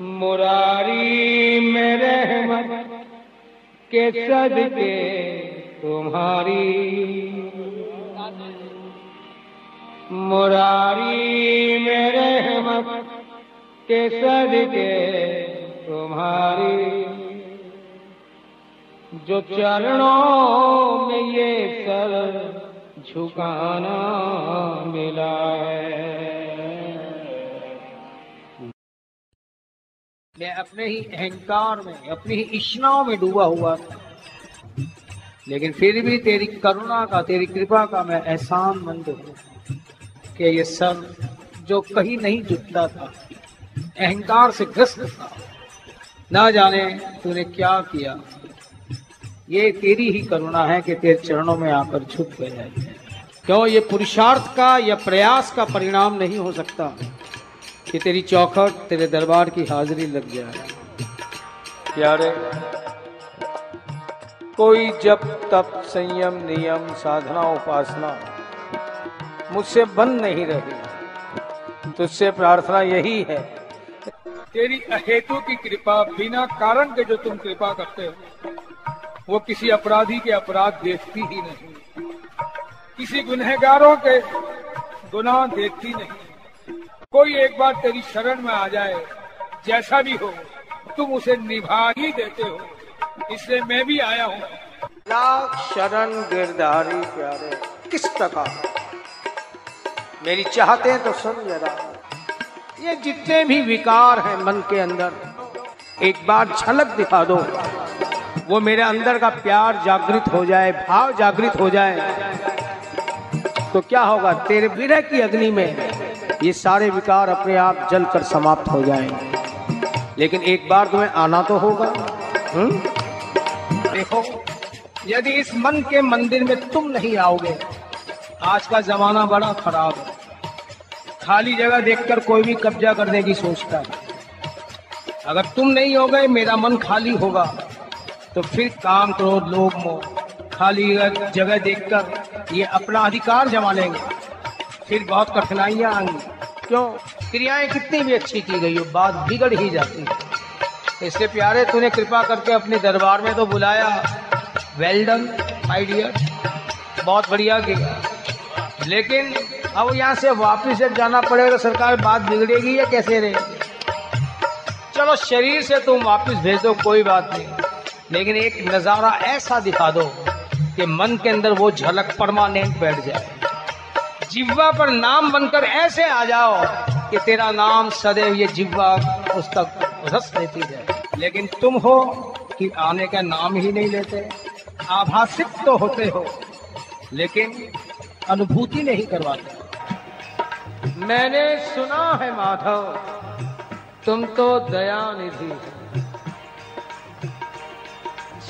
मुरारी में रहमत के सदके तुम्हारी, मुरारी में रहमत के सदके तुम्हारी, जो चरणों में ये सर झुकाना मिला है। मैं अपने ही अहंकार में, अपनी ही इच्छाओं में डूबा हुआ था, लेकिन फिर भी तेरी करुणा का, तेरी कृपा का मैं एहसान मंद हूँ कि ये सब जो कहीं नहीं जुटता था, अहंकार से ग्रस्त था, ना जाने तूने क्या किया। ये तेरी ही करुणा है कि तेरे चरणों में आकर झुक गया। क्यों ये पुरुषार्थ का या प्रयास का परिणाम नहीं हो सकता कि तेरी चौखट, तेरे दरबार की हाजिरी लग जाए। प्यारे कोई जप तप संयम नियम साधना उपासना मुझसे बंद नहीं रही, तुझसे प्रार्थना यही है। तेरी अहेतु की कृपा, बिना कारण के जो तुम कृपा करते हो, वो किसी अपराधी के अपराध देखती ही नहीं, किसी गुनहगारों के गुनाह देखती नहीं। कोई एक बार तेरी शरण में आ जाए, जैसा भी हो तुम उसे निभा ही देते हो, इसलिए मैं भी आया हूँ। लाख शरण गिरधारी प्यारे किस प्रकार मेरी चाहते हैं तो सुन जरा। ये जितने भी विकार हैं मन के अंदर, एक बार झलक दिखा दो, वो मेरे अंदर का प्यार जागृत हो जाए, भाव जागृत हो जाए, तो क्या होगा, तेरे विरह की अग्नि में ये सारे विकार अपने आप जल कर समाप्त हो जाएंगे। लेकिन एक बार तुम्हें आना तो होगा। देखो, यदि इस मन के मंदिर में तुम नहीं आओगे, आज का जमाना बड़ा खराब है, खाली जगह देखकर कोई भी कब्जा करने की सोचता है। अगर तुम नहीं हो गए, मेरा मन खाली होगा, तो फिर काम करो, लोग मोह, खाली जगह देखकर ये अपना अधिकार जमा लेंगे, फिर बहुत कठिनाइयाँ आएंगी। क्यों, क्रियाएं कितनी भी अच्छी की गई हो, बात बिगड़ ही जाती है। इसलिए प्यारे तूने कृपा करके अपने दरबार में तो बुलाया, वेल डन माय डियर, बहुत बढ़िया किया। लेकिन अब यहाँ से वापस जब जाना पड़ेगा, सरकार बात बिगड़ेगी या कैसे रहेगी। चलो शरीर से तुम वापस भेज दो, कोई बात नहीं, लेकिन एक नज़ारा ऐसा दिखा दो कि मन के अंदर वो झलक परमानेंट बैठ जाए, जिह्वा पर नाम बनकर ऐसे आ जाओ कि तेरा नाम सदैव ये जिह्वा उस तक रस लेती जाए। लेकिन तुम हो कि आने का नाम ही नहीं लेते, आभासित तो होते हो लेकिन अनुभूति नहीं करवाते। मैंने सुना है माधव, तुम तो दयानिधि हो।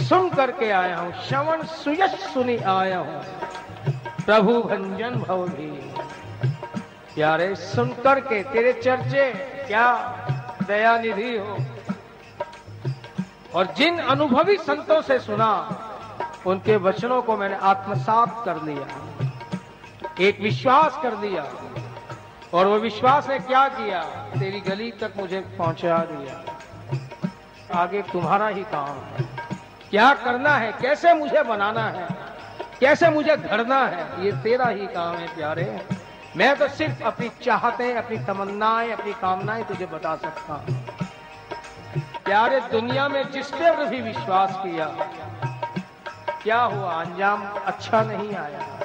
सुन करके आया हूँ, श्रवण सुयश सुनी आया हूँ, प्रभु भंजन भव भी। प्यारे सुन करके तेरे चर्चे, क्या दयानिधि हो। और जिन अनुभवी संतों से सुना, उनके वचनों को मैंने आत्मसात कर लिया, एक विश्वास कर लिया, और वो विश्वास ने क्या किया, तेरी गली तक मुझे पहुंचा दिया। आगे तुम्हारा ही काम है, क्या करना है, कैसे मुझे बनाना है, कैसे मुझे घड़ना है, ये तेरा ही काम है। प्यारे मैं तो सिर्फ अपनी चाहतें, अपनी तमन्नाएं, अपनी कामनाएं तुझे बता सकता हूँ। प्यारे दुनिया में जिसने भी विश्वास किया, क्या हुआ, अंजाम अच्छा नहीं आया।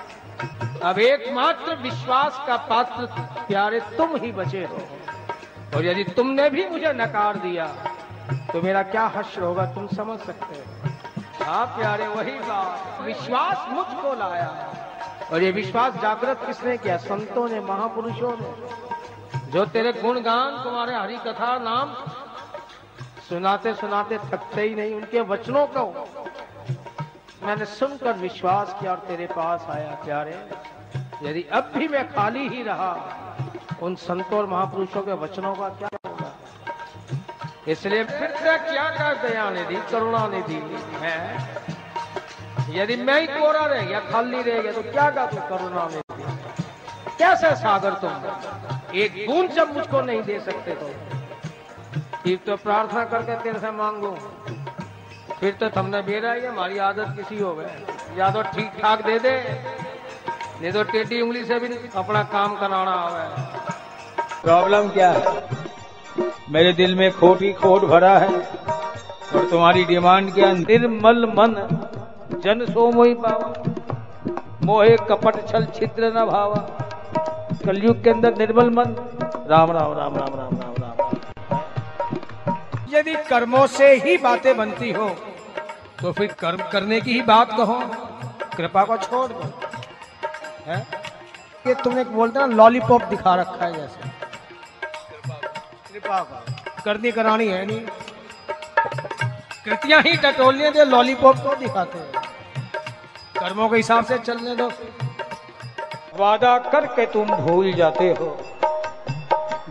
अब एकमात्र विश्वास का पात्र प्यारे तुम ही बचे हो, और यदि तुमने भी मुझे नकार दिया तो मेरा क्या हश्र होगा, तुम समझ सकते हो। हाँ प्यारे वही बात, विश्वास मुझको लाया, और ये विश्वास जागृत किसने किया, संतों ने, महापुरुषों ने, जो तेरे गुणगान, तुम्हारे हरि कथा नाम सुनाते सुनाते थकते ही नहीं। उनके वचनों को मैंने सुनकर विश्वास किया और तेरे पास आया। प्यारे यदि अब भी मैं खाली ही रहा, उन संतों और महापुरुषों के वचनों का क्या होगा। इसलिए फिर से क्या कर दया निधि, करुणा निधि है, यदि मैं ही कोरा रह गया, खाली रह गया, तो क्या कर तू करुणा निधि, कैसे सागर तुम एक बूंद जब मुझको नहीं दे सकते, तो फिर तो प्रार्थना करके तेरे से मांगो, फिर तो तुमने बेरा है हमारी आदत किसी हो गए, या तो ठीक ठाक दे दे नहीं तो टेढ़ी उंगली से भी अपना काम कराना आवे। प्रॉब्लम क्या है, मेरे दिल में खोट ही खोट भरा है और तुम्हारी डिमांड क्या, निर्मल मन जन सो मोहि पावा, मोहे कपट छल छिद्र न भावा। कलयुग के अंदर निर्मल मन, राम राम राम राम राम राम राम। यदि कर्मों से ही बातें बनती हो तो फिर कर्म करने की ही बात कहो, कृपा को छोड़ दो। है ये तुमने बोलते ना लॉलीपॉप दिखा रखा है जैसे, कृपा का करनी करानी है नहीं, कृतियां ही टटोलने दे, लॉलीपॉप तो दिखाते हैं, कर्मों के हिसाब से चलने दो। वादा करके तुम भूल जाते हो,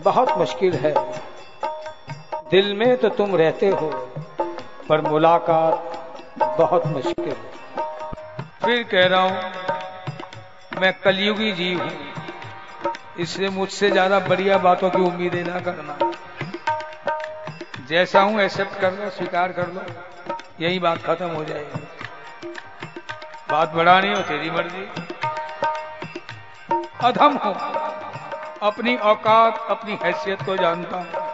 बहुत मुश्किल है, दिल में तो तुम रहते हो पर मुलाकात बहुत मुश्किल है। फिर कह रहा हूं मैं कलयुगी जीव हूं, इसलिए मुझसे ज्यादा बढ़िया बातों की उम्मीदें ना करना, जैसा हूं एक्सेप्ट कर लो, स्वीकार कर लो, यही बात खत्म हो जाएगी। बात बढ़ानी हो तेरी मर्जी। अधम हूं, अपनी औकात अपनी हैसियत को जानता हूं,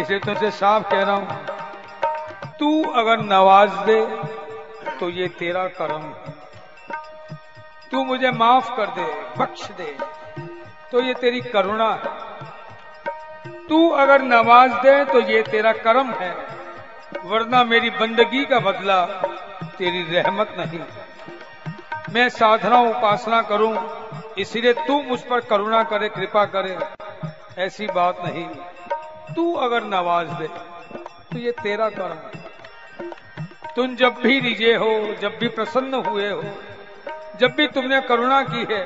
इसे तुझसे साफ कह रहा हूं, तू अगर नवाज दे तो ये तेरा करम है, तू मुझे माफ कर दे बख्श दे तो ये तेरी करुणा है, तू अगर नवाज दे तो ये तेरा करम है, वरना मेरी बंदगी का बदला तेरी रहमत नहीं। मैं साधना उपासना करूं इसलिए तू मुझ पर करुणा करे कृपा करे, ऐसी बात नहीं, तू अगर नवाज दे तो ये तेरा कर्म। तुम जब भी रिझे हो, जब भी प्रसन्न हुए हो, जब भी तुमने करुणा की है,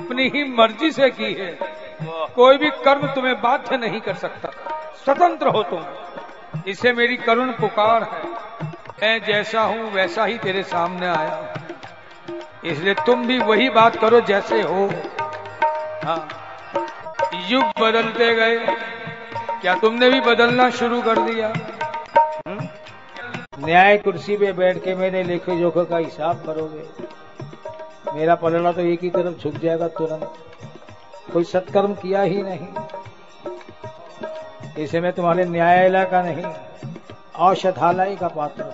अपनी ही मर्जी से की है, कोई भी कर्म तुम्हें बाध्य नहीं कर सकता, स्वतंत्र हो तुम, इसे मेरी करुण पुकार है। मैं जैसा हूं वैसा ही तेरे सामने आया हूं, इसलिए तुम भी वही बात करो जैसे हो। हाँ, युग बदलते गए, क्या तुमने भी बदलना शुरू कर दिया? न्याय कुर्सी पे बैठ के मेरे लेखे जोखों का हिसाब करोगे, मेरा पलड़ा तो एक ही तरफ झुक जाएगा तुरंत, कोई सत्कर्म किया ही नहीं, इसे मैं तुम्हारे न्यायालय का नहीं औषधालय का पात्र,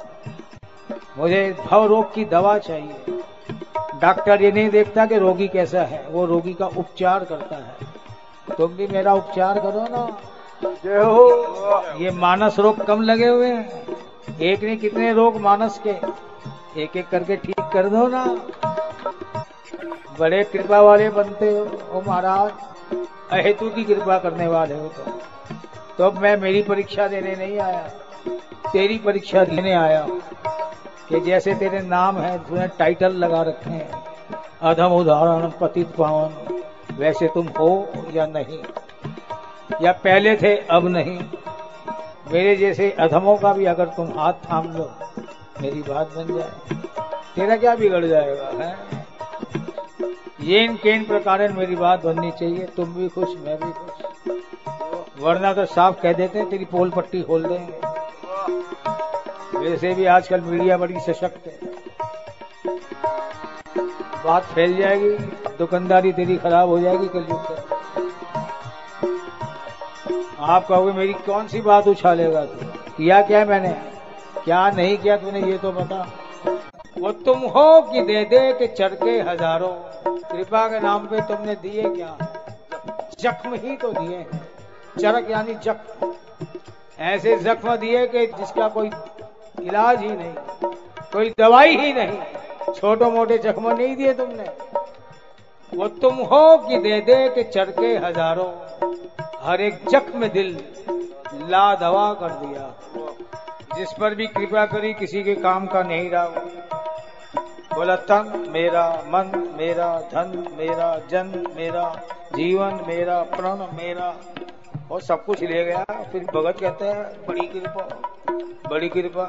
मुझे भव रोग की दवा चाहिए। डॉक्टर ये नहीं देखता कि रोगी कैसा है, वो रोगी का उपचार करता है, तुम भी मेरा उपचार करो ना। जय हो। ये मानस रोग कम लगे हुए हैं, एक ने कितने रोग मानस के, एक एक करके ठीक कर दो ना, बड़े कृपा वाले बनते हो ओ महाराज, अहेतु की कृपा करने वाले हो। तो मैं मेरी परीक्षा देने नहीं आया, तेरी परीक्षा देने आया हूँ, कि जैसे तेरे नाम है तूने टाइटल लगा रखे हैं अधम उदाहरण पतित पावन, वैसे तुम हो या नहीं, या पहले थे अब नहीं। मेरे जैसे अधमों का भी अगर तुम हाथ थाम लो, मेरी बात बन जाए, तेरा क्या बिगड़ जाएगा है? येन केन प्रकार मेरी बात बननी चाहिए, तुम भी खुश मैं भी खुश, वरना तो साफ कह देते तेरी पोल पट्टी खोल देंगे। वैसे भी आजकल मीडिया बड़ी सशक्त है, बात फैल जाएगी, दुकानदारी तेरी खराब हो जाएगी कलयुग में। आप कहोगे मेरी कौन सी बात उछालेगा तू, किया क्या मैंने, क्या नहीं किया तूने ये तो बता। वो तुम हो कि दे दे के चरके हजारों, कृपा के नाम पे तुमने दिए क्या, जख्म ही तो दिए हैं, चरक यानी जख्म, ऐसे जख्म दिए कि जिसका कोई इलाज ही नहीं, कोई दवाई ही नहीं, छोटे मोटे जख्म नहीं दिए तुमने। वो तुम हो कि दे दे के चरके हजारों, हर एक जख्म दिल लादवा कर दिया, जिस पर भी कृपा करी किसी के काम का नहीं रहा। बोला तन मेरा, मन मेरा, धन मेरा, जन मेरा, जीवन मेरा, प्राण मेरा, और सब कुछ ले गया। फिर भगत कहते हैं बड़ी कृपा बड़ी कृपा,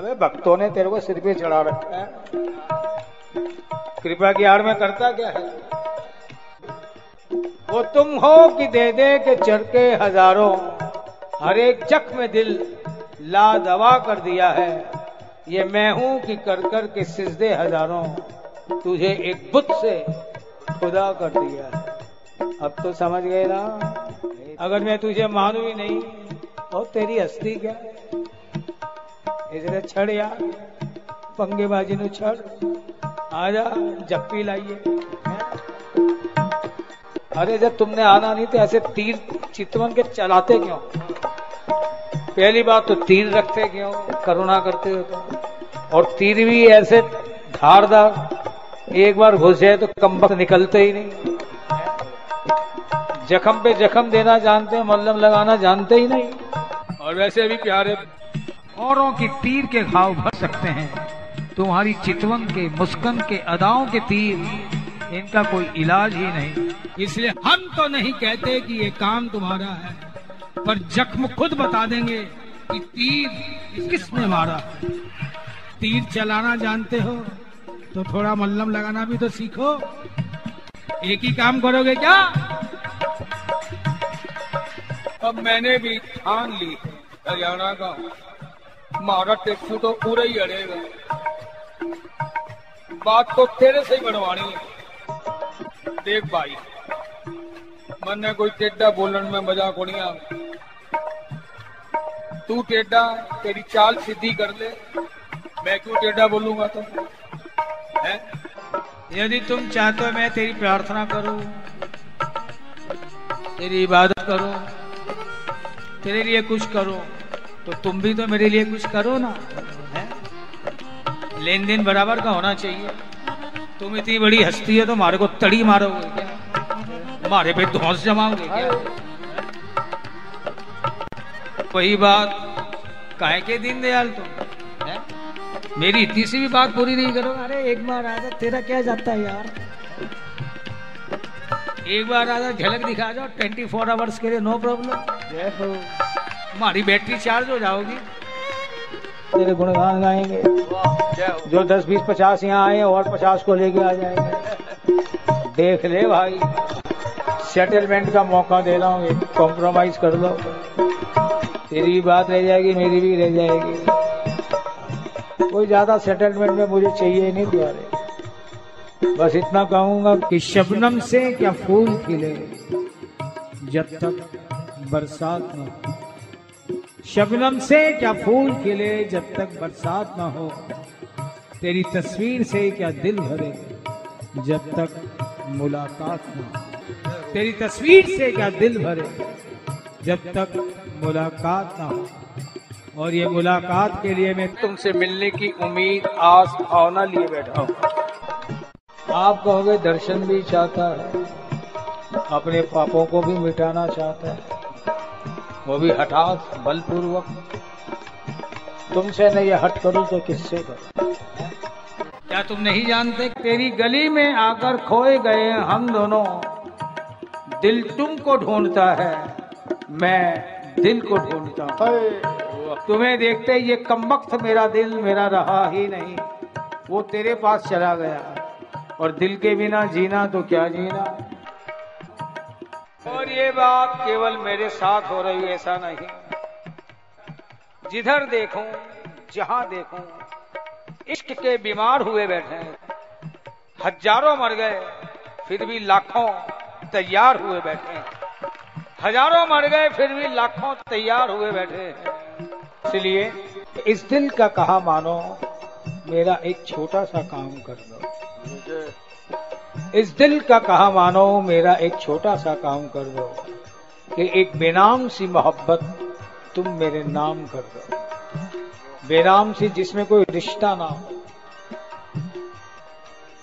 अबे भक्तों ने तेरे को सिर पे चढ़ा रखा है, कृपा की आड़ में करता क्या है। वो तुम हो कि दे दे के चरके हजारों, हर एक जख्म दिल लादवा कर दिया है। ये मैं हूं कि कर कर के सिजदे हजारों, तुझे एक बुत से खुदा कर दिया है। अब तो समझ गए ना, अगर मैं तुझे मानू ही नहीं और तेरी हस्ती क्या, इसलिए छड़ यार पंगेबाजी नु छड़, आजा जप्पी लाइए। अरे जब तुमने आना नहीं तो ऐसे तीर चितवन के चलाते क्यों? पहली बात तो तीर रखते क्यों, करुणा करते हो, और तीर भी ऐसे धारदार, एक बार घुस जाए तो कम्बख्त निकलते ही नहीं। जख्म पे जख्म देना जानते हैं, मल्हम लगाना जानते ही नहीं। और वैसे भी प्यारे, औरों की तीर के घाव भर सकते हैं, तुम्हारी चितवन के, मुस्कन के, अदाओं के तीर, इनका कोई इलाज ही नहीं। इसलिए हम तो नहीं कहते कि ये काम तुम्हारा है, पर जख्म खुद बता देंगे कि तीर किसने मारा। तीर चलाना जानते हो तो थोड़ा मल्हम लगाना भी तो सीखो, एक ही काम करोगे क्या? अब मैंने भी ठान ली, हरियाणा का मारा टेक्सू तो पूरा ही अड़ेगा। बात तो तेरे से ही बनवानी है। देख भाई, मैंने कोई टेढ़ा बोलन में मजा को नहीं आ। तू टेढ़ा, तेरी चाल सीधी कर ले, मैं क्यों टेढ़ा बोलूंगा? तो यदि तुम चाहते हो मैं तेरी प्रार्थना करूं, तेरी इबादत करूं, तेरे लिए कुछ करो, तो तुम भी तो मेरे लिए कुछ करो ना। लेन देन बराबर का होना चाहिए। तुम इतनी बड़ी हस्ती है तो मारे को तड़ी मारोगे क्या? मारे पे धौंस जमाओगे क्या? वही बात, काहे के दिन दयाल तुम है? मेरी इतनी सी भी बात पूरी नहीं करो। अरे एक बार आजा, तेरा क्या जाता है यार, एक बार आजा झलक दिखा जाओ, 24 आवर्स के लिए नो प्रॉब्लम, हमारी बैटरी चार्ज हो जाओगी, तेरे गुणगान गाएंगे। जो 10, 20, 50 यहाँ आए और 50 को लेके आ जाएंगे। देख ले भाई, सेटलमेंट का मौका दे रहा हूँ, कॉम्प्रोमाइज कर लो, तेरी भी बात रह जाएगी, मेरी भी रह जाएगी। कोई ज्यादा सेटलमेंट में मुझे चाहिए नहीं तुम्हारे, बस इतना कहूंगा कि शबनम से क्या फूल खिले जब तक बरसात न हो, शबनम से क्या फूल खिले जब तक बरसात न हो, तेरी तस्वीर से क्या दिल भरे जब तक मुलाकात न हो, तेरी तस्वीर से क्या दिल भरे जब तक मुलाकात न हो। और ये मुलाकात के लिए मैं तुमसे मिलने की उम्मीद, आस, भावना लिए बैठा हूँ। आप कहोगे दर्शन भी चाहता है, अपने पापों को भी मिटाना चाहता है, वो भी हठात बलपूर्वक। तुमसे नहीं हट करो तो किससे करो? क्या तुम नहीं जानते, तेरी गली में आकर खोए गए हम दोनों, दिल तुमको ढूंढता है, मैं दिल को ढूंढता हूँ। तुम्हें देखते ये कमबख्त मेरा दिल मेरा रहा ही नहीं, वो तेरे पास चला गया। और दिल के बिना जीना तो क्या जीना। और ये बात केवल मेरे साथ हो रही है ऐसा नहीं, जिधर देखूं, जहां देखूं, इश्क के बीमार हुए बैठे हैं। हजारों मर गए फिर भी लाखों तैयार हुए बैठे हैं, हजारों मर गए फिर भी लाखों तैयार हुए बैठे हैं। इसलिए इस दिल का कहा मानो, मेरा एक छोटा सा काम कर दो। इस दिल का कहा मानो, मेरा एक छोटा सा काम कर दो, कि एक बेनाम सी मोहब्बत तुम मेरे नाम कर दो। बेनाम सी जिसमें कोई रिश्ता ना हो।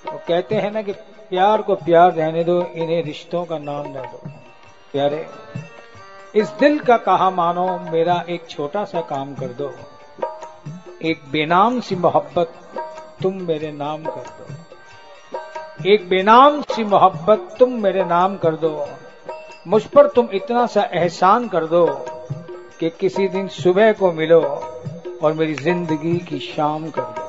तो कहते हैं ना कि प्यार को प्यार रहने दो, इन्हें रिश्तों का नाम न दो। प्यारे, इस दिल का कहा मानो, मेरा एक छोटा सा काम कर दो, एक बेनाम सी मोहब्बत तुम मेरे नाम कर दो, एक बेनाम सी मोहब्बत तुम मेरे नाम कर दो। मुझ पर तुम इतना सा एहसान कर दो कि किसी दिन सुबह को मिलो और मेरी जिंदगी की शाम कर दो।